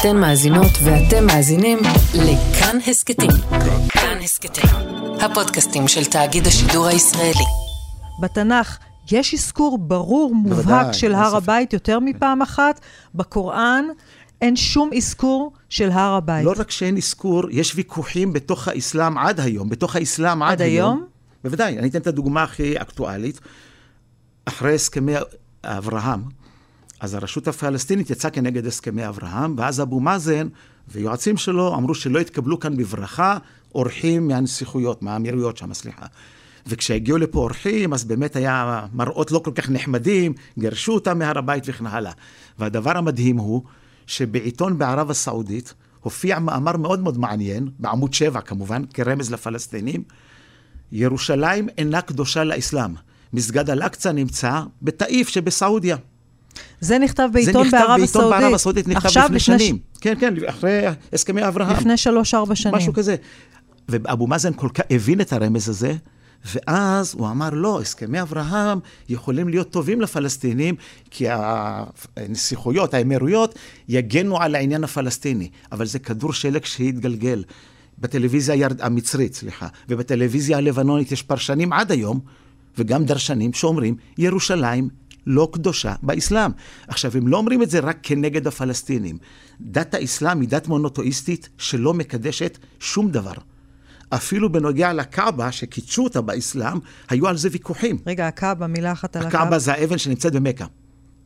אתן מאזינות ואתם מאזינים לכאן הסקטים. כאן הסקטים, הפודקאסטים של תאגיד השידור הישראלי. בתנ"ך יש אזכור ברור מובהק של הר הבית יותר מפעם אחת. בקוראן אין שום אזכור של הר הבית. לא רק שאין אזכור, יש ויכוחים בתוך האסלאם עד היום. בוודאי, אני אתן את הדוגמה הכי אקטואלית. אחרי הסכמי אברהם, אז הרשות הפלסטינית יצאה כנגד הסכמי אברהם, ואז אבו מאזן ויועצים שלו אמרו שלא התקבלו כאן בברכה אורחים מהנסיכויות, מהאמירויות שם, סליחה. וכשהגיעו לפה אורחים, אז באמת היה מראות לא כל כך נחמדים, גרשו אותם מהר הבית וכן הלאה. והדבר המדהים הוא שבעיתון בערב הסעודית הופיע מאמר מאוד מאוד מעניין, בעמוד 7 כמובן, כרמז לפלסטינים, ירושלים אינה קדושה לאסלאם. מסגד אל-אקצה נמצא בתאיף שבסעודיה. זה נכתב בעיתון בערב הסעודית. נכתב לפני שנים. כן, אחרי הסכמי אברהם. לפני 3-4 שנים. משהו כזה. ואבו מאזן כל כך הבין את הרמז הזה, ואז הוא אמר, לא, הסכמי אברהם יכולים להיות טובים לפלסטינים, כי הנסיכויות, האמירויות, יגנו על העניין הפלסטיני. אבל זה כדור שלג שהתגלגל. בטלוויזיה המצרית, ובטלוויזיה הלבנונית יש פרשנים עד היום, וגם דרשנים שאומרים, ירושלים לא קדושה באסלאם. עכשיו, הם לא אומרים את זה רק כנגד הפלסטינים. דת האסלאם היא דת מונותואיסטית שלא מקדשת שום דבר. אפילו בנוגע לקאבה, שקידשו אותה באסלאם, היו על זה ויכוחים. רגע, הקאבה, מילה אחת על הקאבה. הקאבה זה האבן שנמצאת במקה.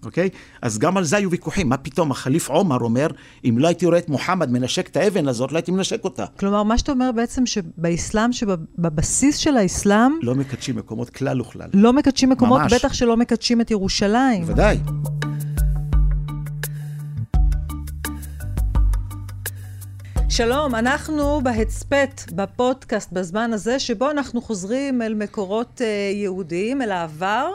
אוקיי? אז גם על זה היו ויכוחים. מה פתאום? החליף עומר אומר, אם לא הייתי רואה את מוחמד מנשק את האבן הזאת, לא הייתי מנשק אותה. כלומר, מה שאתה אומר בעצם שבאסלאם, שבבסיס של האסלאם... לא מקדשים מקומות כלל וכלל. לא מקדשים מקומות, ממש. בטח שלא מקדשים את ירושלים. ודאי. שלום, אנחנו בהצפת בפודקאסט בזמן הזה, שבו אנחנו חוזרים אל מקורות יהודיים, אל העבר...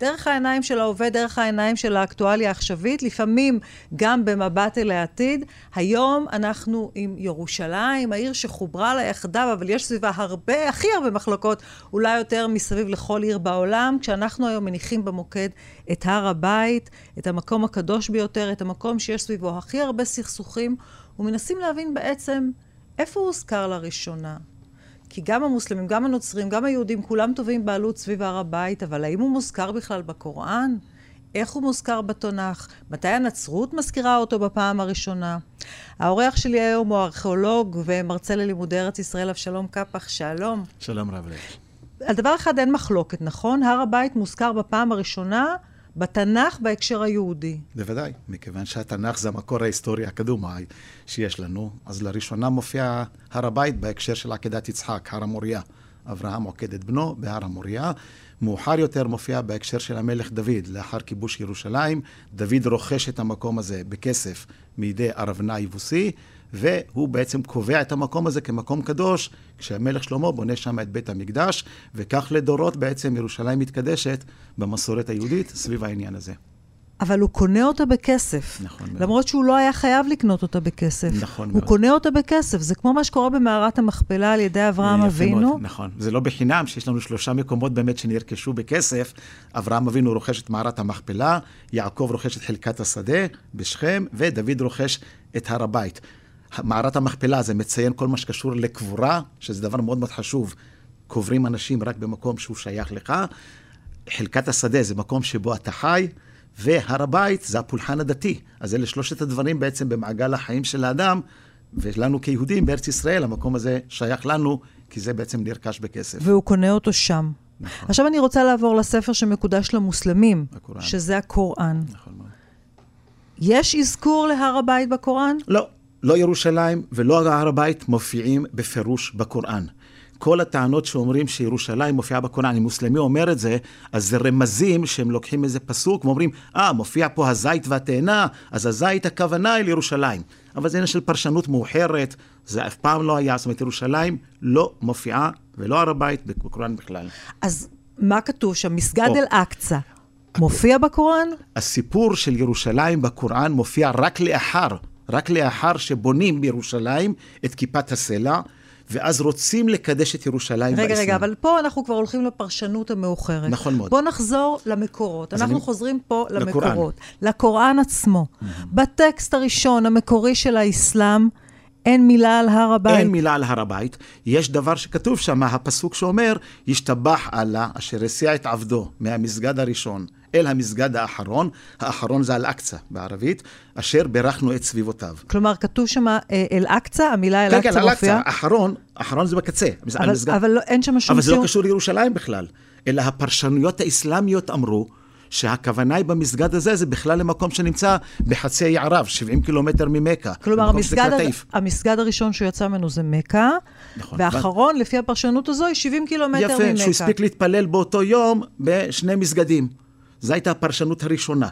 דרך העיניים של העובד, דרך העיניים של האקטואליה העכשווית, לפעמים גם במבט אל העתיד. היום אנחנו עם ירושלים, העיר שחוברה לה יחדיו, אבל יש סביבה הרבה, הכי הרבה מחלוקות, אולי יותר מסביב לכל עיר בעולם, כשאנחנו היום מניחים במוקד את הר הבית, את המקום הקדוש ביותר, את המקום שיש סביבו הכי הרבה סכסוכים, ומנסים להבין בעצם איפה הוא הוזכר לראשונה. כי גם המוסלמים, גם הנוצרים, גם היהודים, כולם טובים בעלות סביב הר הבית, אבל האם הוא מוזכר בכלל בקוראן? איך הוא מוזכר בתנ"ך? מתי הנצרות מזכירה אותו בפעם הראשונה? האורח שלי היום הוא ארכיאולוג ומרצה ללימודי ארץ ישראל, אבשלום קאפח, שלום. שלום רב לב. על דבר אחד אין מחלוקת, נכון? הר הבית מוזכר בפעם הראשונה בתנ"ך בהקשר היהודי. בוודאי, מכיוון שהתנ"ך זה המקור ההיסטורי הקדום שיש לנו, אז לראשונה מופיע הר הבית בהקשר של עקדת יצחק, הר המוריה. אברהם עוקד את בנו בהר המוריה. מאוחר יותר מופיע בהקשר של המלך דוד, לאחר כיבוש ירושלים. דוד רוכש את המקום הזה בכסף מידי ערבנה ייבוסי, והוא בעצם קובע את המקום הזה כמקום קדוש, כשהמלך שלמה בונה שם את בית המקדש, וכך לדורות בעצם ירושלים מתקדשת במסורת היהודית סביב העניין הזה. אבל הוא קונה אותה בכסף. נכון מאוד. למרות שהוא לא היה חייב לקנות אותה בכסף. נכון מאוד. הוא קונה אותה בכסף. זה כמו מה שקורה במערת המכפלה על ידי אברהם אבינו. נכון. זה לא בחינם שיש לנו 3 מקומות באמת שנרכשו בכסף. אברהם אבינו רוכש את מערת המכפלה, יעקב רוכש את חלקת השדה בשכם, ודוד רוכש את הר הבית. מערת המכפלה זה מציין כל מה שקשור לקבורה, שזה דבר מאוד מאוד חשוב. קוברים אנשים רק במקום שהוא שייך לך. חלקת השדה זה מקום שבו אתה חי, והר הבית זה הפולחן הדתי. אז אלה 3 הדברים בעצם במעגל החיים של האדם, ולנו כיהודים בארץ ישראל, המקום הזה שייך לנו, כי זה בעצם נרכש בכסף. והוא קונה אותו שם. נכון. עכשיו אני רוצה לעבור לספר שמקודש למוסלמים, הקוראן. שזה הקוראן. נכון. יש אזכור להר הבית בקוראן? לא. לא ירושלים ולא הר הבית מופיעים בפירוש בקוראן. כל הטענות שאומרים שירושלים מופיעה בקוראן, אם מוסלמי אומר את זה, אז זה רמזים שהם לוקחים איזה פסוק ואומרים, מופיע פה הזית והתאנה, אז הזית הכוונה היא לירושלים. אבל זה עניין של פרשנות מאוחרת, זה אף פעם לא היה, זאת אומרת ירושלים לא מופיעה ולא הר הבית בקוראן בכלל. אז מה כתוב שם? מסגד אל-אקצה. מופיע בקוראן? הסיפור של ירושלים בקוראן מופיע רק לאחר שבונים בירושלים את כיפת הסלע, ואז רוצים לקדש את ירושלים באסלאם. רגע, אבל פה אנחנו כבר הולכים לפרשנות המאוחרת. נכון מאוד. בוא נחזור למקורות. אנחנו חוזרים פה למקורות. לקוראן עצמו. בטקסט הראשון, המקורי של האסלאם, אין מילה על הר הבית. אין מילה על הר הבית. יש דבר שכתוב שם, הפסוק שאומר, ישתבח אללה אשר הסיע את עבדו מהמסגד הראשון אל המסגד האחרון, האחרון זה אל-אקצה בערבית, אשר ברחנו את סביבותיו. כלומר, כתוב שם אל-אקצה, המילה אל-אקצה מופיעה? כן, אל-אקצה, האחרון זה בקצה. אבל אין שם שום... אבל זה לא קשור לירושלים בכלל, אלא הפרשנויות האסלאמיות אמרו, שהכוונה היא במסגד הזה, זה בכלל למקום שנמצא בחצי אי ערב, 70 קילומטר ממקה. כלומר, המסגד הראשון שיצא ממנו זה מקה, נכון, והאחרון, לפי הפרשנות הזו, היא 70 קילומטר ממקה. יפה, שהוא הספיק להתפלל באותו יום בשני מסגדים. זו הייתה הפרשנות הראשונה.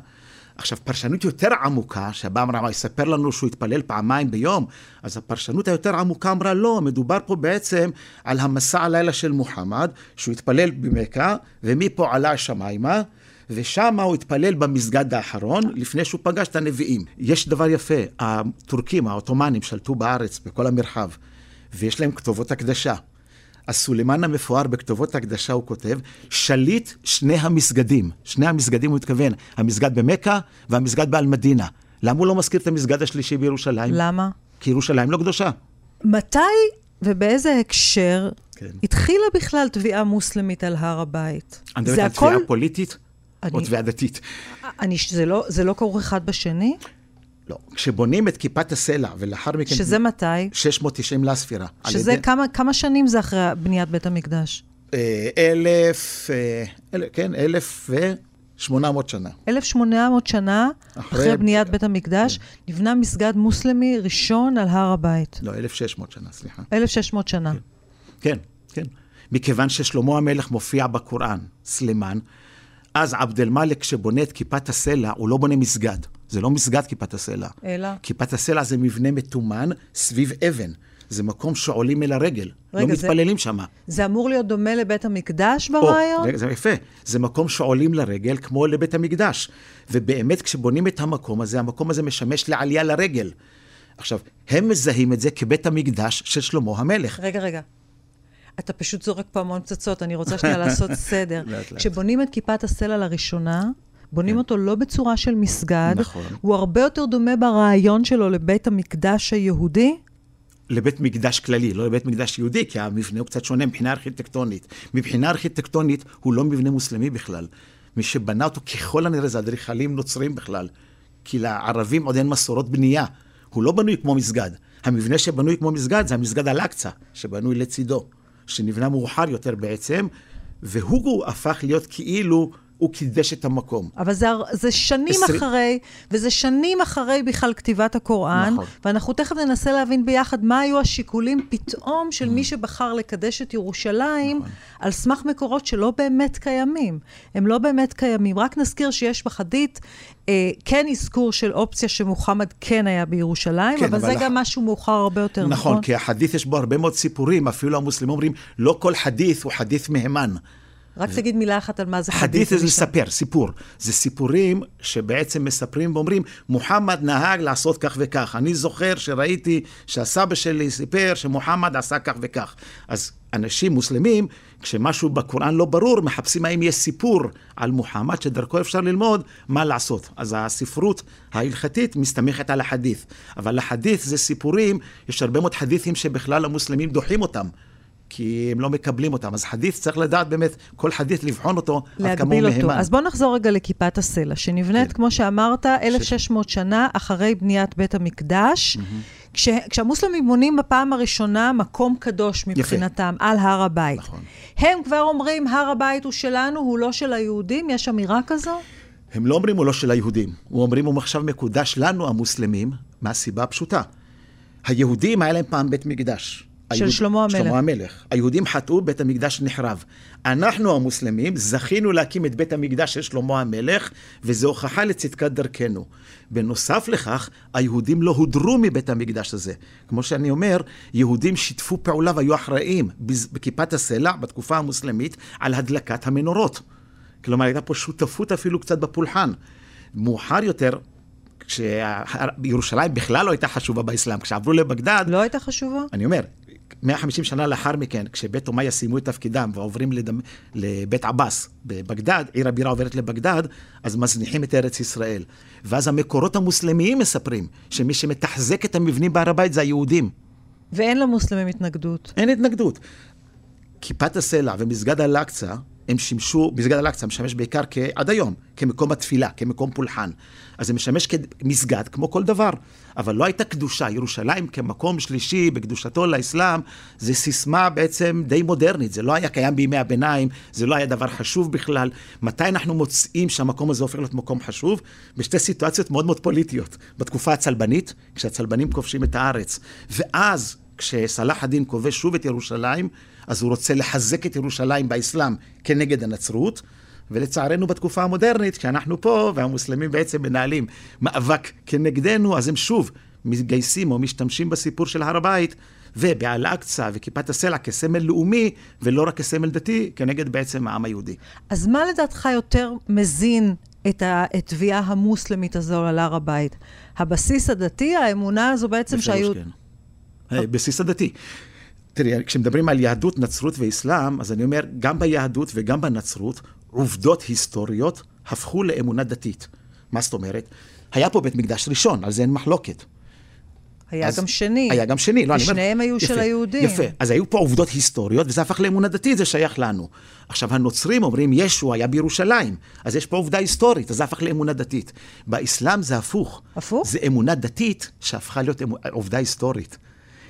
עכשיו, פרשנות יותר עמוקה, שהבא אמרה, יספר לנו שהוא התפלל פעמיים ביום, אז הפרשנות היותר עמוקה אמרה, לא, מדובר פה בעצם על המסע הלילה של מוחמד, שהוא התפלל במקה, ומפה עלה השמיימה, ושם הוא התפלל במסגד האחרון, לפני שהוא פגש את הנביאים. יש דבר יפה, הטורקים, האותומנים, שלטו בארץ, בכל המרחב, ויש להם כתובות הקדשה. אז סולימן המפואר בכתובות הקדשה הוא כותב, שליט שני המסגדים. שני המסגדים הוא התכוון, המסגד במקה והמסגד באל-מדינה. למה הוא לא מזכיר את המסגד השלישי בירושלים? למה? כי ירושלים לא קדושה. מתי ובאיזה הקשר התחילה בכלל תביעה מוסלמית על הר הבית? אני מדברת על תביעה פוליטית או תביעה דתית. זה לא קורה אחד בשני? לא. כשבונים את כיפת הסלע, ולאחר מכן... שזה מתי? 690 לספירה. שזה כמה שנים זה אחרי בניית בית המקדש? 1,800 שנה. 1,800 שנה אחרי בניית בית המקדש, נבנה מסגד מוסלמי ראשון על הר הבית. לא, 1,600 שנה, סליחה. 1,600 שנה. כן, כן. מכיוון ששלמה המלך מופיע בקוראן, סלימן, אז עבד אל מלך שבונה את כיפת הסלע, הוא לא בונה מסגד. זה לא מסגד כיפת הסלע. אלא? כיפת הסלע זה מבנה מתומן סביב אבן. זה מקום שעולים אל הרגל. לא מתפללים שם. זה אמור להיות דומה לבית המקדש ברעיון? זה יפה. זה מקום שעולים לרגל כמו לבית המקדש. ובאמת כשבונים את המקום הזה משמש לעלייה לרגל. עכשיו, הם מזהים את זה כבית המקדש של שלמה המלך. רגע. אתה פשוט זורק פעמון פצצות, אני רוצה שנייה לעשות סדר. כשבונים את כיפת הסלע לראשונה, בונים אותו לא בצורה של מסגד, הוא הרבה יותר דומה ברעיון שלו לבית המקדש היהודי? לבית מקדש כללי, לא לבית מקדש יהודי, כי המבנה הוא קצת שונה מבחינה ארכיטקטונית. מבחינה ארכיטקטונית הוא לא מבנה מוסלמי בכלל. מי שבנה אותו ככל הנראה זה אדריכלים נוצרים בכלל, כי לערבים עוד אין מסורות בנייה. הוא לא בנוי כמו מסגד. המבנה שבנוי כמו מסגד זה המסגד אל-אקצה, שבנוי לצידו. שנבנה מאוחר יותר בעצם, והוא הפך להיות כאילו הוא קידש את המקום. אבל זה שנים אחרי, וזה שנים אחרי בכלל כתיבת הקוראן, ואנחנו תכף ננסה להבין ביחד מה היו השיקולים פתאום של מי שבחר לקדש את ירושלים, על סמך מקורות שלא באמת קיימים. הם לא באמת קיימים. רק נזכיר שיש בחדית כן אזכור של אופציה שמוחמד כן היה בירושלים, אבל זה גם משהו מאוחר הרבה יותר. נכון, כי החדית יש בו הרבה מאוד סיפורים, אפילו המוסלמים אומרים, לא כל חדית הוא חדית מהימן. רק תגיד מילה אחת על מה זה חדית. חדית זה לספר, סיפור. זה סיפורים שבעצם מספרים ואומרים, מוחמד נהג לעשות כך וכך. אני זוכר שראיתי שהסבא שלי סיפר שמוחמד עשה כך וכך. אז אנשים מוסלמים, כשמשהו בקוראן לא ברור, מחפשים האם יש סיפור על מוחמד שדרכו אפשר ללמוד מה לעשות. אז הספרות ההלכתית מסתמכת על החדית. אבל החדית זה סיפורים, יש הרבה מאוד חדיתים שבכלל המוסלמים דוחים אותם. כי הם לא מקבלים אותם. אז חדית' צריך לדעת באמת, כל חדית' לבחון אותו, להגביל אותו. אז בוא נחזור רגע לכיפת הסלע, שנבנית, כמו שאמרת, 1,600 שנה אחרי בניית בית המקדש, כשהמוסלמים בונים בפעם הראשונה מקום קדוש מבחינתם, על הר הבית. הם כבר אומרים, הר הבית הוא שלנו, הוא לא של היהודים, יש אמירה כזו? הם לא אומרים, הוא לא של היהודים. הוא אומרים, הוא מחשב מקודש לנו, המוסלמים, מהסיבה הפשוטה. היהודים היה להם פעם בית מקדש. של שלמה המלך. היהודים חטאו, בית המקדש נחרב. אנחנו המוסלמים זכינו להקים את בית המקדש של שלמה המלך, וזה הוכחה לצדקת דרכנו. בנוסף לכך, היהודים לא הודרו מבית המקדש הזה. כמו שאני אומר, יהודים שיתפו פעולה והיו אחראים בכיפת הסלע, בתקופה המוסלמית, על הדלקת המנורות. כלומר, הייתה פה שותפות אפילו קצת בפולחן. מאוחר יותר, כשירושלים בכלל לא הייתה חשובה באסלאם. כשעברו לבגדד... לא הייתה חשובה? אני אומר... 150 שנה לאחר מכן, כשבית אומיה סיימו את תפקידם ועוברים לבית עבאס בבגדד, עיר הבירה עוברת לבגדד, אז מזניחים את ארץ ישראל. ואז המקורות המוסלמיים מספרים שמי שמתחזק את המבנים בהר הבית זה היהודים. ואין למוסלמים התנגדות. אין התנגדות. כיפת הסלע ומסגד אל-אקצה, הם שימשו, מסגד אל-אקצה משמש בעיקר עד היום, כמקום התפילה, כמקום פולחן. אז זה משמש כמסגד, כמו כל דבר. אבל לא הייתה קדושה. ירושלים כמקום שלישי בקדושתו לאסלאם, זה סיסמה בעצם די מודרנית. זה לא היה קיים בימי הביניים, זה לא היה דבר חשוב בכלל. מתי אנחנו מוצאים שהמקום הזה הופך להיות מקום חשוב? בשתי סיטואציות מאוד מאוד פוליטיות. בתקופה הצלבנית, כשהצלבנים כובשים את הארץ. ואז, כשסלאח א-דין כובש שוב את ירושלים, אז הוא רוצה לחזק את ירושלים באסלאם כנגד הנצרות, ולצערנו בתקופה המודרנית, כשאנחנו פה, והמוסלמים בעצם מנהלים מאבק כנגדנו, אז הם שוב מתגייסים או משתמשים בסיפור של הר הבית, ובאל-אקצה וכיפת הסלע כסמל לאומי, ולא רק כסמל דתי, כנגד בעצם העם היהודי. אז מה לדעתך יותר מזין את התביעה המוסלמית הזו על הר הבית? הבסיס הדתי, האמונה הזו בעצם שהיו... בסיס הדתי. תראי, כשמדברים על יהדות, נצרות ואסלאם, אז אני אומר, גם ביהדות וגם בנצרות, עובדות היסטוריות הפכו לאמונה דתית. מה זאת אומרת? היה פה בית מקדש ראשון, על זה אין מחלוקת. היה גם שני. שניהם היו של היהודים. יפה. אז היו פה עובדות היסטוריות, וזה הפך לאמונה דתית, זה שייך לנו. עכשיו, הנוצרים אומרים, ישו היה בירושלים, אז יש פה עובדה היסטורית, אז זה הפך לאמונה דתית. באסלאם זה הפוך. הפוך? זה אמונה דתית שהפכה להיות עובדה היסטורית.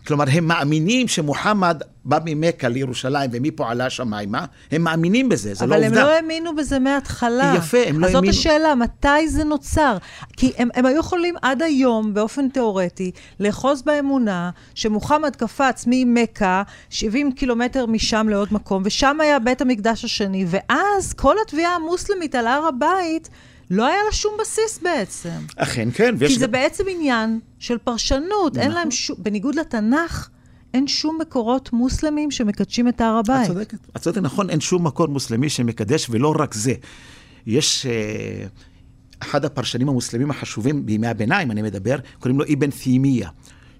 כלומר, הם מאמינים שמוחמד בא ממקה לירושלים ומפה עלה השמיימה, הם מאמינים בזה, זה לא עובדה. אבל הם לא האמינו בזה מההתחלה. יפה, הם לא האמינו. אז זאת השאלה, מתי זה נוצר? כי הם היו יכולים עד היום, באופן תיאורטי, לאחוז באמונה שמוחמד קפץ ממקה, 70 קילומטר משם לעוד מקום, ושם היה בית המקדש השני, ואז כל התביעה המוסלמית על הר הבית... לא היה לה שום בסיס בעצם. אכן, כן. כי זה בעצם עניין של פרשנות. אין להם שום, בניגוד לתנ"ך, אין שום מקורות מוסלמים שמקדשים את הר הבית. את צודקת. את צודקת, נכון, אין שום מקור מוסלמי שמקדש, ולא רק זה. יש אחד הפרשנים המוסלמים החשובים בימי הביניים, אני מדבר, קוראים לו אבן תימיה,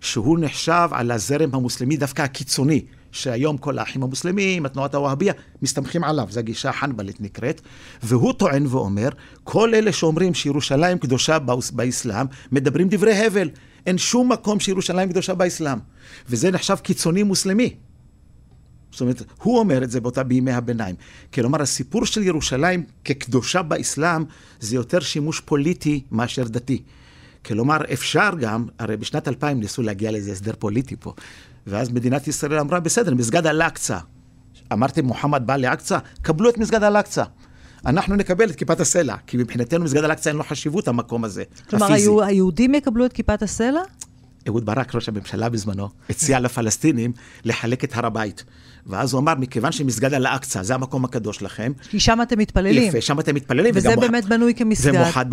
שהוא נחשב על הזרם המוסלמי דווקא הקיצוני, שהיום כל האחים המוסלמים, התנועת הווהבייה, מסתמכים עליו, זו הגישה החנבלית נקראת, והוא טוען ואומר, כל אלה שאומרים שירושלים קדושה באסלאם, מדברים דברי הבל, אין שום מקום שירושלים קדושה באסלאם, וזה נחשב קיצוני מוסלמי. זאת אומרת, הוא אומר את זה באותה בימי הביניים. כלומר, הסיפור של ירושלים כקדושה באסלאם, זה יותר שימוש פוליטי מאשר דתי. כלומר, אפשר גם, הרי בשנת 2000 ניסו להגיע לאיזה הסדר פוליטי פה, ואז מדינת ישראל אמרה, בסדר, מסגד אל-אקצה. אמרתם, מוחמד בא לאקצה, קבלו את מסגד אל-אקצה. אנחנו נקבל את כיפת הסלע, כי מבחינתנו מסגד אל-אקצה אין לו חשיבות המקום הזה, כלומר, הפיזי. כלומר, היהודים יקבלו את כיפת הסלע? אהוד ברק, ראש הממשלה בזמנו, הציע לפלסטינים לחלק את הר הבית. ואז הוא אמר, מכיוון שמסגד אל-אקצה, זה המקום הקדוש לכם. כי שם אתם מתפללים. יפה, שם אתם מתפללים. וזה באמת בנוי כמסגד. זה מוחד,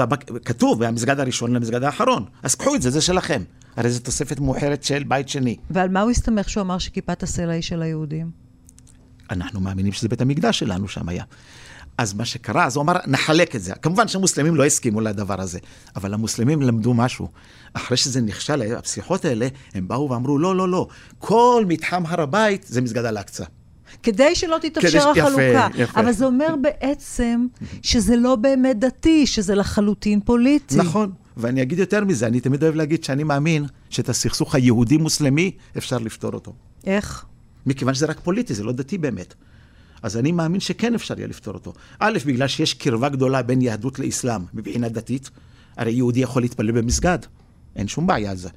כתוב, המסגד הראשון למסגד האחרון. אז קחו את זה, זה שלכם. הרי זו תוספת מאוחרת של בית שני. ועל מה הוא הסתמך שהוא אמר שכיפת הסלע היא של היהודים? אנחנו מאמינים שזה בית המקדש שלנו שם היה. אז מה שקרה, אז הוא אמר, נחלק את זה. כמובן שהמוסלמים לא הסכימו לדבר הזה, אבל המוסלמים למדו משהו. אחרי שזה נכשל, הפסיכות האלה, הם באו ואמרו, לא, לא, לא, כל מתחם הר הבית זה מסגד אל-אקצה. כדי שלא תתאפשר החלוקה. יפה. אבל זה אומר בעצם שזה לא באמת דתי, שזה לחלוטין פוליטי. נכון, ואני אגיד יותר מזה, אני תמיד אוהב להגיד שאני מאמין שאת הסכסוך היהודי-מוסלמי אפשר לפתור אותו. איך? מכיוון שזה רק פוליטי, זה לא דתי באמת. אז אני מאמין שכן אפשר יהיה לפתור אותו. א', בגלל שיש קרבה גדולה בין יהדות לאסלאם, מבחינה דתית, הרי יהודי יכול להתפלל במסגד. אין שום בעיה על זה.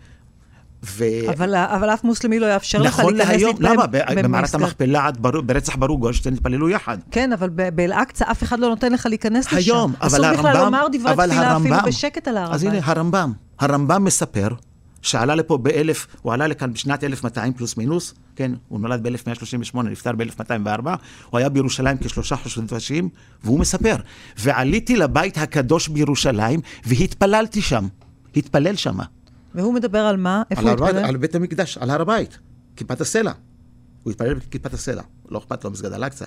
אבל אף מוסלמי לא יאפשר לך להיכנס להתפלל במסגד. במערת המכפלה, ברצח ברוגו, שאתם תתפללו יחד. כן, אבל באל-אקצה אף אחד לא נותן לך להיכנס לשם. אסור בכלל לומר דברי תפילה אפילו בשקט על הרמב"ם. אז הנה, הרמב"ם מספר, שעלה לפה באלף, הוא עלה לכאן בשנת 1200 פלוס מינוס, כן, הוא נולד ב-1138, נפטר ב-1204, הוא היה בירושלים כשלושה חודשים, והוא מספר, ועליתי לבית הקדוש בירושלים, והתפללתי שם, התפלל שם. והוא מדבר על מה? איפה הוא התפלל? על בית המקדש, על הר הבית, כיפת הסלע. הוא התפלל בכיפת הסלע, לא אכפת לו מסגד אל-אקצה.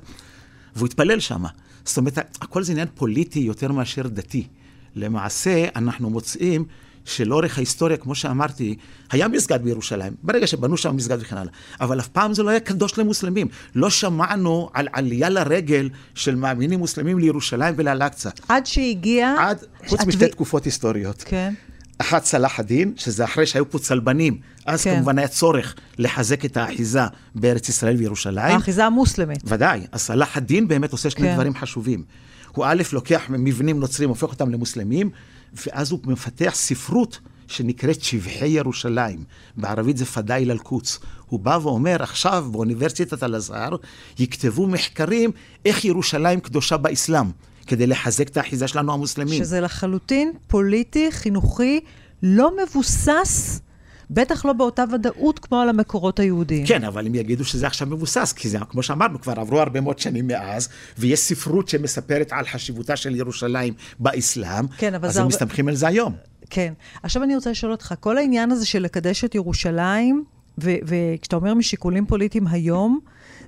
והוא התפלל שם. זאת אומרת, הכל זה עניין פוליטי יותר מאשר דתי. למעשה, אנחנו מוצאים שלאורך ההיסטוריה, כמו שאמרתי, היה מסגד בירושלים, ברגע שבנו שם מסגד וכן הלאה, אבל אף פעם זה לא היה קדוש למוסלמים. לא שמענו על עלייה לרגל של מאמינים מוסלמים לירושלים ולאל-אקצה. עד שהגיע... חוץ משתי תקופות היסטוריות. כן. אחת צלאח א-דין, שזה אחרי שהיו פה צלבנים, אז כמובן היה צורך לחזק את האחיזה בארץ ישראל וירושלים. האחיזה המוסלמית. ודאי, אז צלאח א-דין באמת עושה שני דברים חשובים. הוא א' לוקח מבנים נוצרים, הופך אותם למוסלמים, ואז הוא מפתח ספרות שנקראת שבחי ירושלים. בערבית זה פדאיל אל-קודס. הוא בא ואומר, עכשיו באוניברסיטת אל-אזהר יכתבו מחקרים איך ירושלים קדושה באסלאם, כדי לחזק את האחיזה שלנו המוסלמים. שזה לחלוטין פוליטי, חינוכי, לא מבוסס, בטח לא באותה ודאות כמו על המקורות היהודיים. כן, אבל הם יגידו שזה עכשיו מבוסס, כי זה, כמו שאמרנו, כבר עברו הרבה מאוד שנים מאז, ויש ספרות שמספרת על חשיבותה של ירושלים באסלאם, כן, אז הם מסתמכים על זה היום. כן. עכשיו אני רוצה לשאול אותך, כל העניין הזה של לקדש את ירושלים, וכשאתה אומר משיקולים פוליטיים היום,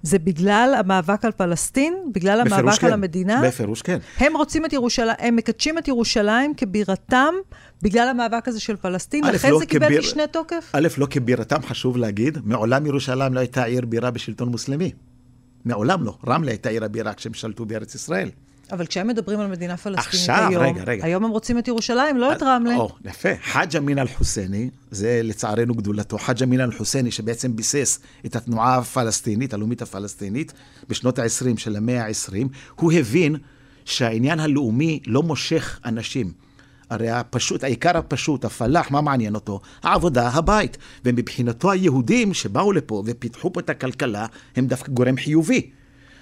זה בגלל המאבק על פלסטין? בגלל המאבק על המדינה? בפירוש כן. הם רוצים את ירושלים, הם מקדשים את ירושלים כבירתם, בגלל המאבק הזה של פלסטין, לכן זה קיבל משנה תוקף? א', לא כבירתם, חשוב להגיד, מעולם ירושלים לא הייתה עיר בירה בשלטון מוסלמי. מעולם לא. רמלה הייתה עיר הבירה כשהם שלטו בארץ ישראל. אבל כשהם מדברים על מדינה פלסטינית היום, היום הם רוצים את ירושלים, לא את רמלה. יפה. חאג' אמין אל-חוסייני, זה לצערנו גדולתו, חאג' אמין אל-חוסייני שבעצם ביסס את התנועה הפלסטינית, הלאומית הפלסטינית, בשנות ה-20 של המאה ה-20, הוא הבין שהעניין הלאומי לא מושך אנשים. הרי הפשוט, העיקר הפשוט, הפלח, מה מעניין אותו? העבודה, הבית. ומבחינתו היהודים שבאו לפה ופיתחו פה את הכלכלה, הם דווקא גורם חיובי.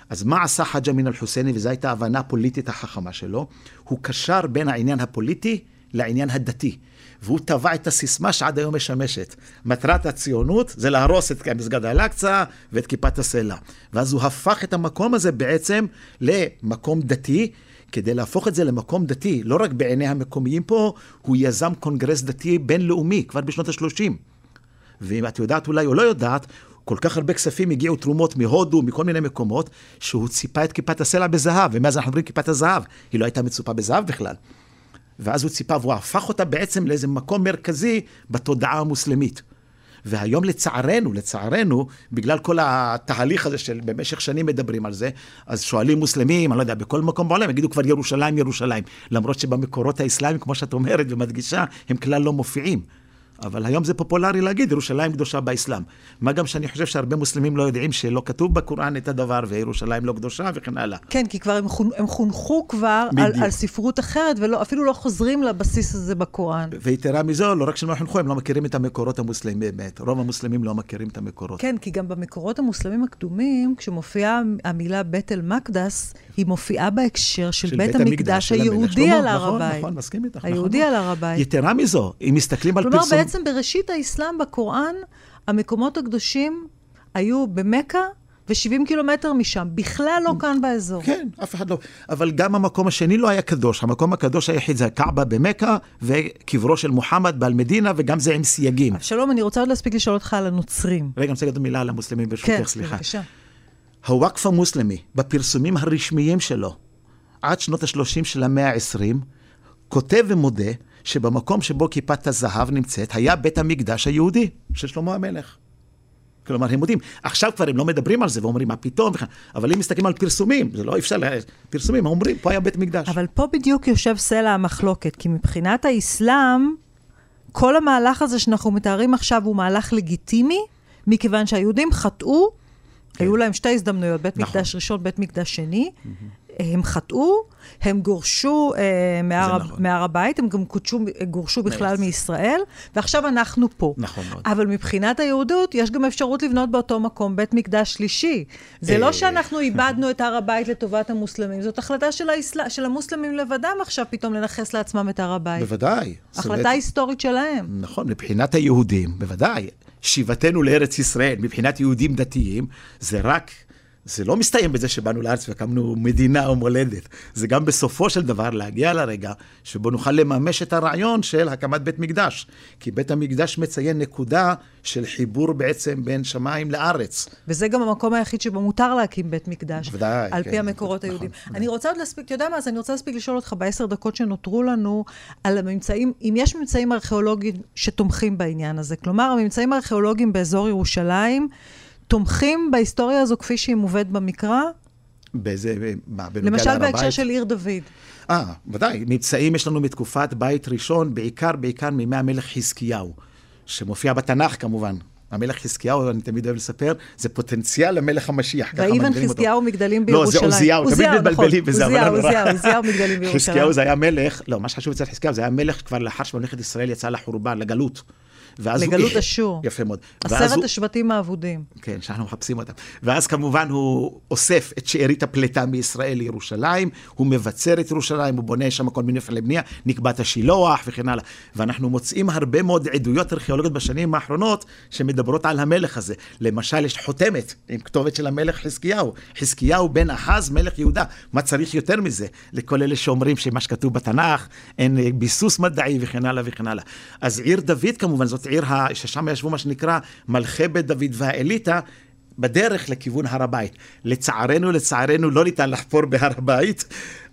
אז מה עשה חאג' אמין אל-חוסייני, וזו הייתה ההבנה הפוליטית החכמה שלו, הוא קשר בין העניין הפוליטי לעניין הדתי, והוא טבע את הסיסמה שעד היום משמשת. מטרת הציונות זה להרוס את מסגד אל-אקצה ואת כיפת הסלע. ואז הוא הפך את המקום הזה בעצם למקום דתי, כדי להפוך את זה למקום דתי, לא רק בעיני המקומיים פה, הוא יזם קונגרס דתי בינלאומי, כבר בשנות ה-30. ואם את יודעת אולי או לא יודעת, כל כך הרבה כספים הגיעו תרומות מהודו, מכל מיני מקומות, שהוא ציפה את כיפת הסלע בזהב, ומאז אנחנו אומרים כיפת הזהב, היא לא הייתה מצופה בזהב בכלל. ואז הוא ציפה, והוא הפך אותה בעצם לאיזה מקום מרכזי בתודעה המוסלמית. והיום לצערנו, בגלל כל התהליך הזה של במשך שנים מדברים על זה, אז שואלים מוסלמים, אני לא יודע, בכל מקום בעולם, יגידו כבר ירושלים, ירושלים. למרות שבמקורות האסלאמיים, כמו שאת אומרת ומדגישה, הם כלל לא מופיעים. אבל היום זה פופולרי להגיד, ירושלים קדושה באסלאם. מה גם שאני חושב שהרבה מוסלמים לא יודעים שלא כתוב בקוראן את הדבר, וירושלים לא קדושה וכן הלאה. כן, כי כבר הם חונכו כבר על ספרות אחרת, ואפילו לא חוזרים לבסיס הזה בקוראן. ויתרה מזו, לא רק שלא חונכו, הם לא מכירים את המקורות המוסלמים באמת. רוב המוסלמים לא מכירים את המקורות. כן, כי גם במקורות המוסלמים הקדומים, כשמופיעה המילה בית אל-מקדש, היא מופיעה בהקשר של בית המקדש היהודי על הר הבית. נכון, מסכים איתך. היהודי על הר הבית. יתרה מזו, אם מסתכלים על פרסום בעצם בראשית האסלאם בקוראן, המקומות הקדושים היו במקה ו-70 קילומטר משם, בכלל לא כאן באזור. כן, אף אחד לא. אבל גם המקום השני לא היה קדוש. המקום הקדוש היחיד זה הקאבה במקה, וקברו של מוחמד באל-מדינה, וגם זה עם סייגים. שלום, אני רוצה עוד להספיק לשאול אותך על הנוצרים. רגע, אני רוצה להגיד מילה על המוסלמים ברשותך, כן, סליחה. בבקשה. הוואקף המוסלמי, בפרסומים הרשמיים שלו, עד שנות ה-30 של המאה ה-20, כותב ומודה שבמקום שבו כיפת הזהב נמצאת, היה בית המקדש היהודי של שלמה המלך. כלומר, הם יודעים. עכשיו כבר הם לא מדברים על זה ואומרים, מה פתאום? אבל אם מסתכלים על פרסומים, זה לא אפשר, פרסומים, אומרים, פה היה בית המקדש. אבל פה בדיוק יושב סלע המחלוקת, כי מבחינת האסלאם, כל המהלך הזה שאנחנו מתארים עכשיו הוא מהלך לגיטימי, מכיוון שהיהודים חטאו, היו להם שתי הזדמנויות, בית מקדש ראשון, בית מקדש שני, הם חטאו, הם גורשו מהר הבית, הם גם גורשו בכלל מישראל, ועכשיו אנחנו פה. נכון מאוד. אבל מבחינת היהודות, יש גם אפשרות לבנות באותו מקום, בית מקדש שלישי. זה לא שאנחנו איבדנו את הר הבית לטובת המוסלמים, זאת החלטה של המוסלמים לבדם עכשיו פתאום לנחס לעצמם את הר הבית. בוודאי. החלטה היסטורית שלהם. נכון, מבחינת היהודים, בוודאי. שיבתנו לארץ ישראל, מבחינת יהודים דתיים, זה רק זה לא מסתיים בזה שבאנו לארץ והקמנו מדינה או מולדת. זה גם בסופו של דבר להגיע לרגע שבו נוכל לממש את הרעיון של הקמת בית מקדש. כי בית המקדש מציין נקודה של חיבור בעצם בין שמיים לארץ. וזה גם המקום היחיד שבו מותר להקים בית מקדש. ודאי. על פי המקורות היהודים. אני רוצה עוד להספיק, אתה יודע מה, אז אני רוצה להספיק לשאול אותך בעשר דקות שנותרו לנו על הממצאים, אם יש ממצאים ארכיאולוגיים שתומכים בעניין הזה. כלומר, הממצאים הארכיאולוגיים באזור ירושלים תומכים בהיסטוריה הזו כפי שהיא מובאת במקרא? באיזה, מה, בנוגע להר הבית? למשל בהקשר של עיר דוד. ודאי, ממצאים יש לנו מתקופת בית ראשון, בעיקר מימי המלך חזקיהו, שמופיע בתנ"ך כמובן. המלך חזקיהו, אני תמיד אוהב לספר, זה פוטנציאל המלך המשיח. ואיבן חזקיהו מגדלים בירושלים. לא, זה עוזיהו, תמיד מתבלבלים בזה. עוזיהו מגדלים בירושלים. חזקיהו זה היה מלך, לא, מה שחשוב אצל חזקיהו, זה היה מלך כבר לאחר שממלכת ישראל יצאה לחורבן, לגלות. לגלות אשור. יפה מאוד. 10 השבטים האבודים. כן, שאנחנו מחפשים אותם. ואז כמובן הוא אוסף את שארית הפלטה מישראל לירושלים, הוא מבצר את ירושלים, הוא בונה שם כל מיני מפעלי בנייה, נקבעת השילוח וכן הלאה. ואנחנו מוצאים הרבה מאוד עדויות ארכיאולוגיות בשנים האחרונות שמדברות על המלך הזה. למשל, יש חותמת עם כתובת של המלך חזקיהו. חזקיהו בן אחז, מלך יהודה. מה צריך יותר מזה? לכל אלה שאומרים שמה שכתוב בתנ"ך, אין ביסוס מדעי וכן הלאה וכן הלאה. אז עיר דוד, כמובן, זאת עיר ששם ישבו מה שנקרא מלכי בית דוד והאליטה בדרך לכיוון הר הבית. לצערנו לא ניתן לחפור בהר הבית,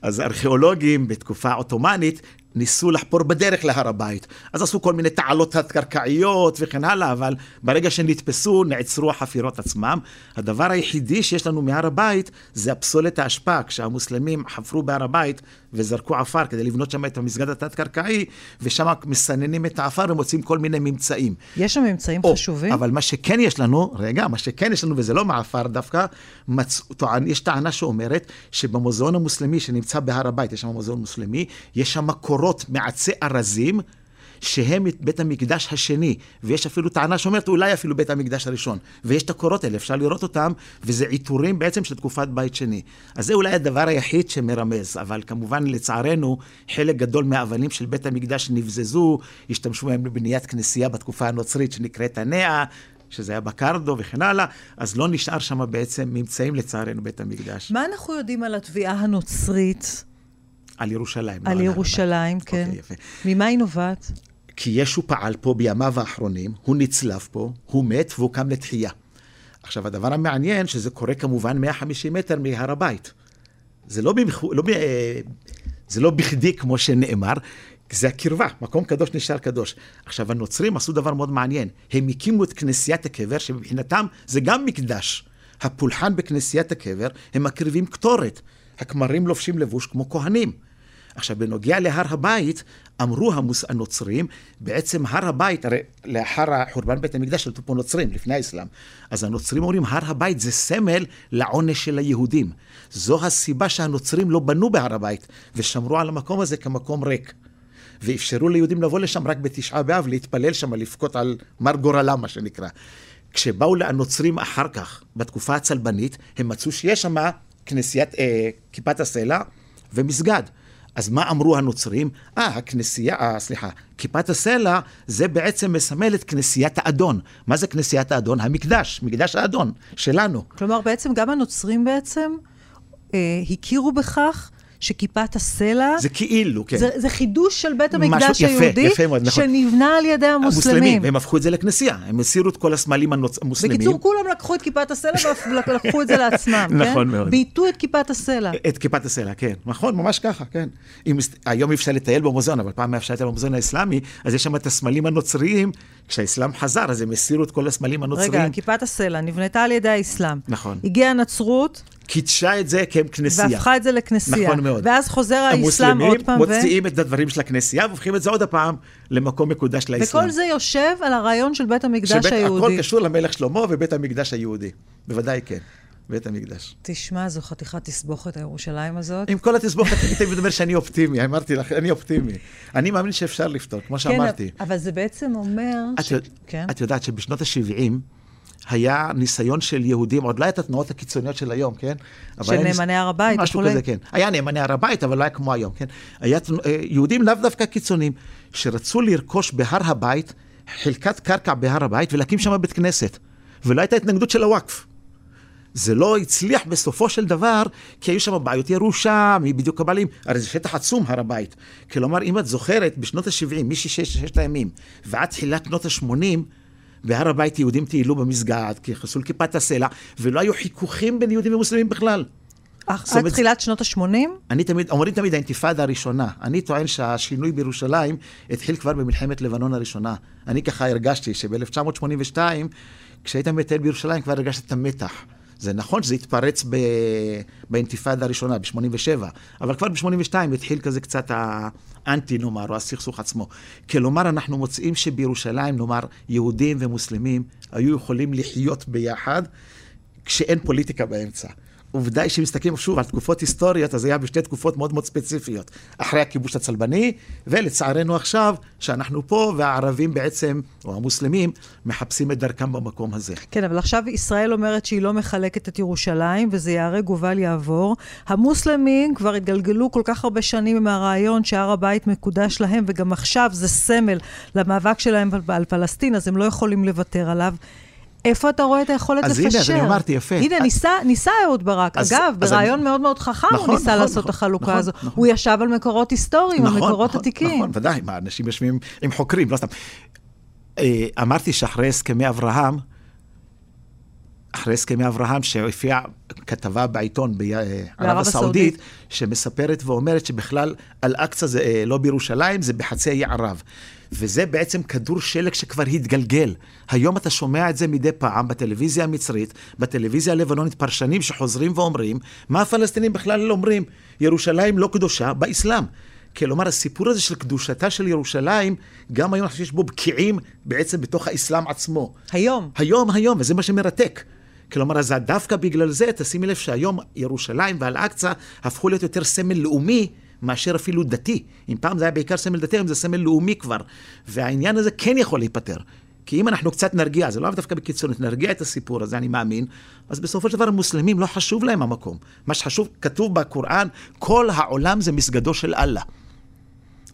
אז ארכיאולוגים בתקופה עותומנית ניסו לחפור בדרך להר הבית, אז עשו כל מיני תעלות התקרקעיות וכן הלאה, אבל ברגע שנתפסו נעצרו החפירות עצמם. הדבר היחידי שיש לנו מהר הבית זה הפסולת האשפה, כשהמוסלמים חפרו בהר הבית וזרקו עפר כדי לבנות שם את המסגד התת-קרקעי, ושם מסננים את העפר ומוצאים כל מיני ממצאים. יש שם ממצאים חשובים? אבל מה שכן יש לנו, וזה לא מעפר דווקא, יש טענה שאומרת שבמוזיאון המוסלמי שנמצא בהר הבית, יש שם מוזיאון מוסלמי, יש שם קורות מעצי ארזים, שהם בית המקדש השני, ויש אפילו טענה שאומרת אולי אפילו בית המקדש הראשון, ויש את הקורות האלה, אפשר לראות אותם, וזה עיטורים בעצם של תקופת בית שני. אז זה אולי הדבר היחיד שמרמז, אבל כמובן לצערנו, חלק גדול מהאבנים של בית המקדש נבזזו, השתמשו מהם לבניית כנסייה בתקופה הנוצרית שנקראת הנאה, שזה היה בקרדו וכן הלאה, אז לא נשאר שם בעצם ממצאים לצערנו בית המקדש. מה אנחנו יודעים על התביעה הנוצרית? על ירושלים. על ירושלים, כן. ממה היא נובעת? כי ישו פעל פה בימיו האחרונים, הוא נצלב פה, הוא מת והוא קם לתחייה. עכשיו, הדבר המעניין שזה קורה כמובן 150 מטר מהר הבית. זה לא בכדי כמו שנאמר, זה הקרבה, מקום קדוש נשאר קדוש. עכשיו, הנוצרים עשו דבר מאוד מעניין, הם הקימו את כנסיית הקבר, שבבחינתם זה גם מקדש. הפולחן בכנסיית הקבר, הם מקריבים קטורת. הכמרים לובשים לבוש כמו כהנים. עכשיו, בנוגע להר הבית, אמרו הנוצרים, בעצם הר הבית, הרי לאחר חורבן בית המקדש, שלטו פה נוצרים, לפני האסלאם, אז הנוצרים אומרים, הר הבית זה סמל לעונש של היהודים. זו הסיבה שהנוצרים לא בנו בהר הבית, ושמרו על המקום הזה כמקום ריק. ואפשרו ליהודים לבוא לשם רק בתשעה באב, להתפלל שם, לפקות על מר גורלה, מה שנקרא. כשבאו לנוצרים אחר כך, בתקופה הצלבנית, הם מצאו שיש שם כנסיית, כיפת הסלע ומסגד. אז מה אמרו הנוצרים? כיפת הסלע זה בעצם מסמל את כנסיית האדון. מה זה כנסיית האדון? המקדש, מקדש האדון שלנו. כלומר, בעצם גם הנוצרים בעצם הכירו בכך שכיפת הסלע... זה כאילו, כן. זה חידוש של בית המקדש היהודי, שנבנה על ידי המוסלמים. הם הפכו את זה לכנסייה, הם הסירו את כל הסמלים המוסלמים. בקיצור, כולם לקחו את כיפת הסלע, ולקחו את זה לעצמם, כן? נכון מאוד. ביטו את כיפת הסלע. את כיפת הסלע, כן. נכון, ממש ככה, כן. היום אפשר לטייל במוזיאון, אבל פעם אפשר לטייל במוזיאון האסלאמי, אז יש שם את הסמלים הנוצריים, כשהאסלאם חזר, אז הם הסירו את כל הסמלים הנוצריים. רגע, כיפת הסלע נבנתה על ידי האסלאם. נכון. הגיעה הנצרות, קידשה את זה כהם כנסייה. והפכה את זה לכנסייה. נכון מאוד. ואז חוזר האסלאם עוד פעם. המוסלמים מוציאים את הדברים של הכנסייה, והופכים את זה עוד הפעם למקום מקודש לאסלאם. וכל זה יושב על הרעיון של בית המקדש היהודי. הכל קשור למלך שלמה ובית המקדש היהודי. בוודאי כן. בית המקדש. תשמע, זו חתיכת תסבוכת הירושלים הזאת. עם כל התסבוכת, תמיד אומר שאני אופטימי. אמרתי לך, אני אופטימי. אני מאמין שאפשר לפתור, כמו שאמרתי. אבל זה בעצם אומר... את יודעת שבשנות ה-70 היה ניסיון של יהודים, עוד לא הייתה התנועות הקיצוניות של היום, כן? של נאמני הר הבית, משהו כזה, כן. היה נאמני הר הבית, אבל לא היה כמו היום, כן? היה יהודים לאו דווקא קיצונים, שרצו לרכוש בהר הבית, חלקת קרקע בהר הבית, ולהקים שם בית כנסת. ולא הייתה התנגדות של הוואקף. זה לא הצליח בסופו של דבר, כי היו שם בעיות ירושה, בדיוק הבעלים, הרי זה שטח עצום הר הבית. כלומר, אם את זוכרת, בשנות ה-70, מששת הימים, ועד תחילת שנות ה-80, בהר הבית יהודים תהילו במסגד, כי חיסול כיפת הסלע, ולא היו חיכוכים בין יהודים ומוסלמים בכלל. עד תחילת שנות ה-80? אומרים תמיד האינטיפאדה הראשונה. אני טוען שהשינוי בירושלים התחיל כבר במלחמת לבנון הראשונה. אני ככה הרגשתי שב-1982, כשהיית מטייל בירושלים, כבר הרגשת את המתח. זה נכון שזה התפרץ באינטיפאדה הראשונה, ב-87, אבל כבר ב-82 התחיל כזה קצת האנטי, נאמר, או הסכסוך עצמו. כלומר, אנחנו מוצאים שבירושלים, נאמר, יהודים ומוסלמים היו יכולים לחיות ביחד, כשאין פוליטיקה באמצע. עובדה היא שמסתכלים שוב על תקופות היסטוריות, אז היה בשתי תקופות מאוד מאוד ספציפיות. אחרי הכיבוש הצלבני, ולצערנו עכשיו, שאנחנו פה, והערבים בעצם, או המוסלמים, מחפשים את דרכם במקום הזה. כן, אבל עכשיו ישראל אומרת שהיא לא מחלקת את ירושלים, וזה יהרג ובל יעבור. המוסלמים כבר התגלגלו כל כך הרבה שנים עם הרעיון שהר הבית מקודש להם, וגם עכשיו זה סמל למאבק שלהם על פלסטין, אז הם לא יכולים לוותר עליו. איפה אתה רואה את היכולת לפשר? אז הנה, אני אמרתי יפה. הנה, ניסה אהוד ברק. אגב, ברעיון מאוד מאוד חכם, הוא ניסה לעשות את החלוקה הזו. הוא ישב על מקורות היסטוריים, על מקורות עתיקים. נכון, ודאי, מה, אנשים יושבים עם חוקרים, לא סתם. אמרתי שאחרי הסכמי אברהם, שהופיעה כתבה בעיתון בערב הסעודית, שמספרת ואומרת שבכלל אל-אקצה זה לא בירושלים, זה בחצי האי ערב. וזה בעצם כדור שלג שכבר התגלגל. היום אתה שומע את זה מדי פעם בטלוויזיה המצרית, בטלוויזיה הלבנונית, פרשנים שחוזרים ואומרים, מה הפלסטינים בכלל אומרים? ירושלים לא קדושה באסלאם. כלומר, הסיפור הזה של קדושתה של ירושלים, גם היום יש בו בקיעים בעצם בתוך האסלאם עצמו. היום. היום, וזה מה שמרתק. כלומר, אז דווקא בגלל זה, תשימי לב שהיום ירושלים ואל-אקצה הפכו להיות יותר סמל לאומי, מאשר אפילו דתי. אם פעם זה היה בעיקר סמל דתי, אם זה סמל לאומי כבר. והעניין הזה כן יכול להיפטר. כי אם אנחנו קצת נרגיע, זה לא דווקא בקיצונית, נרגיע את הסיפור הזה, אני מאמין, אז בסופו של דבר המוסלמים לא חשוב להם המקום. מה שחשוב, כתוב בקוראן, כל העולם זה מסגדו של אללה.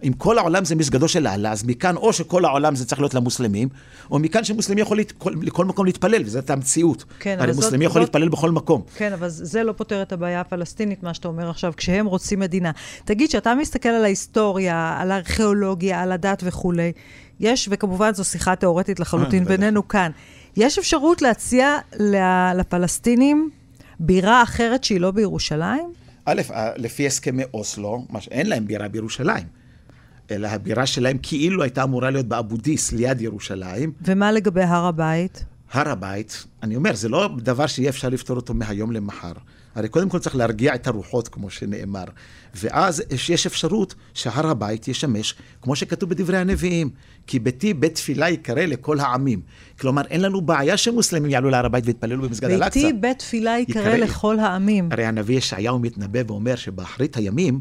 אם כל העולם זה מסגדו של אללה, אז מכאן או שכל העולם זה צריך להיות למוסלמים, או מכאן שמוסלמים יכול לכל מקום להתפלל, וזו את המציאות. הרי מוסלמים יכול להתפלל בכל מקום. כן, אבל זה לא פותר את הבעיה הפלסטינית, מה שאתה אומר עכשיו, כשהם רוצים מדינה. תגיד שאתה מסתכל על ההיסטוריה, על הארכיאולוגיה, על הדת וכו'. יש, וכמובן זו שיחה תיאורטית לחלוטין בינינו כאן. יש אפשרות להציע לפלסטינים בירה אחרת שהיא לא בירושלים? א', לפי הסכמי אוסלו, אין להם בירה בירושלים. אלא הבירה שלהם כאילו הייתה אמורה להיות באבודיס, ליד ירושלים. ומה לגבי הר הבית? הר הבית, אני אומר, זה לא דבר שיהיה אפשר לפתור אותו מהיום למחר. הרי קודם כל צריך להרגיע את הרוחות, כמו שנאמר. ואז יש אפשרות שהר הבית ישמש, כמו שכתוב בדברי הנביאים, כי ביתי בית תפילה יקרא לכל העמים. כלומר, אין לנו בעיה שמוסלמים יעלו להר הבית והתפללו במסגד אל-אקצה. ביתי בית תפילה יקרא לכל העמים. הרי הנביא ישעיהו מתנבא ואומר שבאחרית הימים,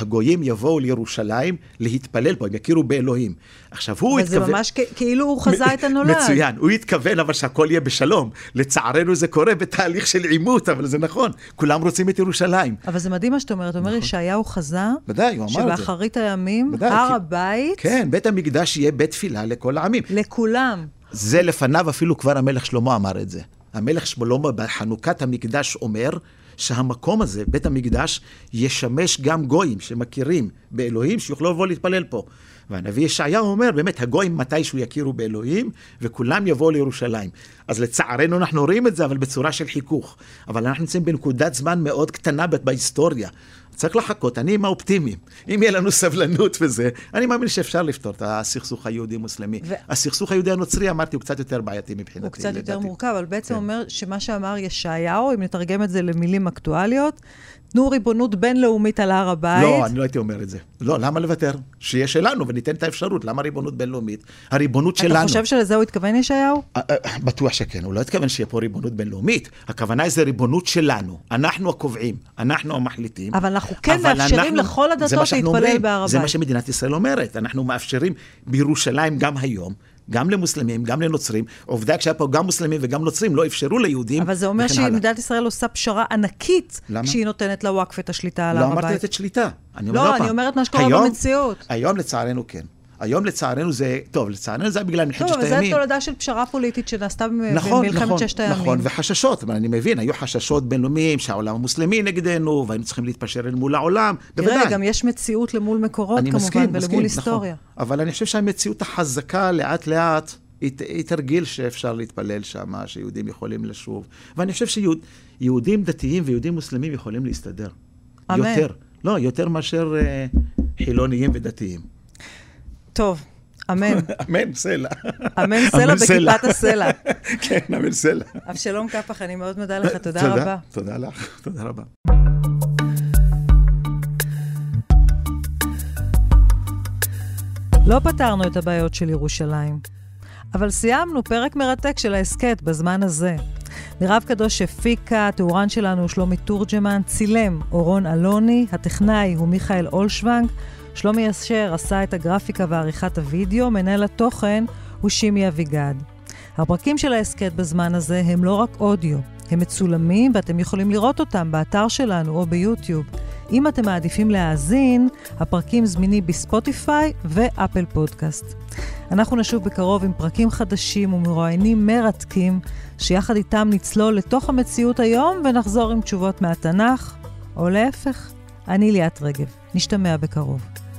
הגויים יבואו לירושלים להתפלל פה, הם יכירו באלוהים. עכשיו הוא התכוון... אבל זה ממש כאילו הוא חזה את הנולד. מצוין, הוא התכוון אבל שהכל יהיה בשלום. לצערנו זה קורה בתהליך של עימות, אבל זה נכון. כולם רוצים את ירושלים. אבל זה מדהים מה שאתה אומר. אתה אומר ישעיהו חזה, שבאחרית הימים, הר הבית... כן, בית המקדש יהיה בית תפילה לכל העמים. לכולם. זה לפניו אפילו כבר המלך שלמה אמר את זה. המלך שלמה בחנוכת המקדש אומר... שהמקום הזה, בית המקדש, ישמש גם גויים שמכירים באלוהים, שיוכלו לבוא להתפלל פה. והנביא ישעיה אומר, באמת, הגויים מתישהו יכירו באלוהים, וכולם יבואו לירושלים. אז לצערנו אנחנו רואים את זה, אבל בצורה של חיכוך. אבל אנחנו נמצאים בנקודת זמן מאוד קטנה בהיסטוריה. צריך לחכות, אני עם האופטימים. אם יהיה לנו סבלנות וזה, אני מאמין שאפשר לפתור את הסכסוך היהודי-מוסלמי. הסכסוך היהודי-הנוצרי, אמרתי, הוא קצת יותר בעייתי מבחינתי. הוא קצת יותר מורכב, אבל בעצם אומר שמה שאמר ישעיהו, אם נתרגם את זה למילים אקטואליות, תנו ריבונות בינלאומית על הר הבית. לא, אני לא הייתי אומר את זה. לא, למה לוותר? שיהיה שלנו וניתן את האפשרות. למה ריבונות בינלאומית? הריבונות שלנו. אתה חושב שלזה הוא התכוון ישעיהו? בטוח שכן. הוא לא התכוון שיהיה פה ריבונות בינלאומית. הכוונה היא זה ריבונות שלנו. אנחנו הקובעים. אנחנו המחליטים. אבל אנחנו כן מאפשרים לכל הדתות להתפלל בהר הבית. זה מה שמדינת ישראל אומרת. אנחנו מאפשרים בירושלים גם היום. גם למוסלמים, גם לנוצרים. עובדה כשהיה פה גם מוסלמים וגם נוצרים, לא אפשרו ליהודים. אבל זה אומר שמדינת ישראל עושה פשרה ענקית, כשהיא נותנת לוואקף את השליטה על הר הבית. לא אמרתי לתת שליטה. לא, אני אומרת מה שקורה במציאות. היום לצערנו כן. היום לצערנו זה, טוב, לצערנו זה בגלל מלחמת ששת הימים. טוב, אבל זו התולדה של פשרה פוליטית שנעשתה במלחמת ששת הימים. נכון, וחששות, אבל אני מבין, היו חששות בינלאומיים שהעולם המוסלמי נגדנו, והיינו צריכים להתפשר אל מול העולם, בוודאי. תראה, גם יש מציאות למול מקורות כמובן, ולמול היסטוריה. אבל אני חושב שהמציאות החזקה לאט לאט היא תרגיל שאפשר להתפלל שם, שיהודים יכולים לשוב. ואני חושב שיהודים דתיים ויהודים מוסלמים יכולים להסתדר. יותר, לא, יותר מאשר חילוניים ודתיים. טוב, אמן. אמן סלע. אמן סלע בכיפת הסלע. כן, אמן סלע. אבשלום קאפח, אני מאוד מודה לך, תודה רבה. תודה לך, תודה רבה. לא פתרנו את הבעיות של ירושלים, אבל סיימנו פרק מרתק של העסקת בזמן הזה. מירב קדוש הפיקה, תאורן שלנו שלומי תורג'מן, צילם אורון אלוני, הטכנאי הוא מיכאל אולשוונג, שלומי אשר עשה את הגרפיקה ועריכת הוידאו, מנהל התוכן הוא שימי אביגד. הפרקים של העסקת בזמן הזה הם לא רק אודיו, הם מצולמים ואתם יכולים לראות אותם באתר שלנו או ביוטיוב. אם אתם מעדיפים להאזין, הפרקים זמינים בספוטיפיי ואפל פודקאסט. אנחנו נשוב בקרוב עם פרקים חדשים ומרואיינים מרתקים, שיחד איתם נצלול לתוך המציאות היום ונחזור עם תשובות מהתנ"ך, או להפך. אני ליאת רגב, נשתמע בקרוב.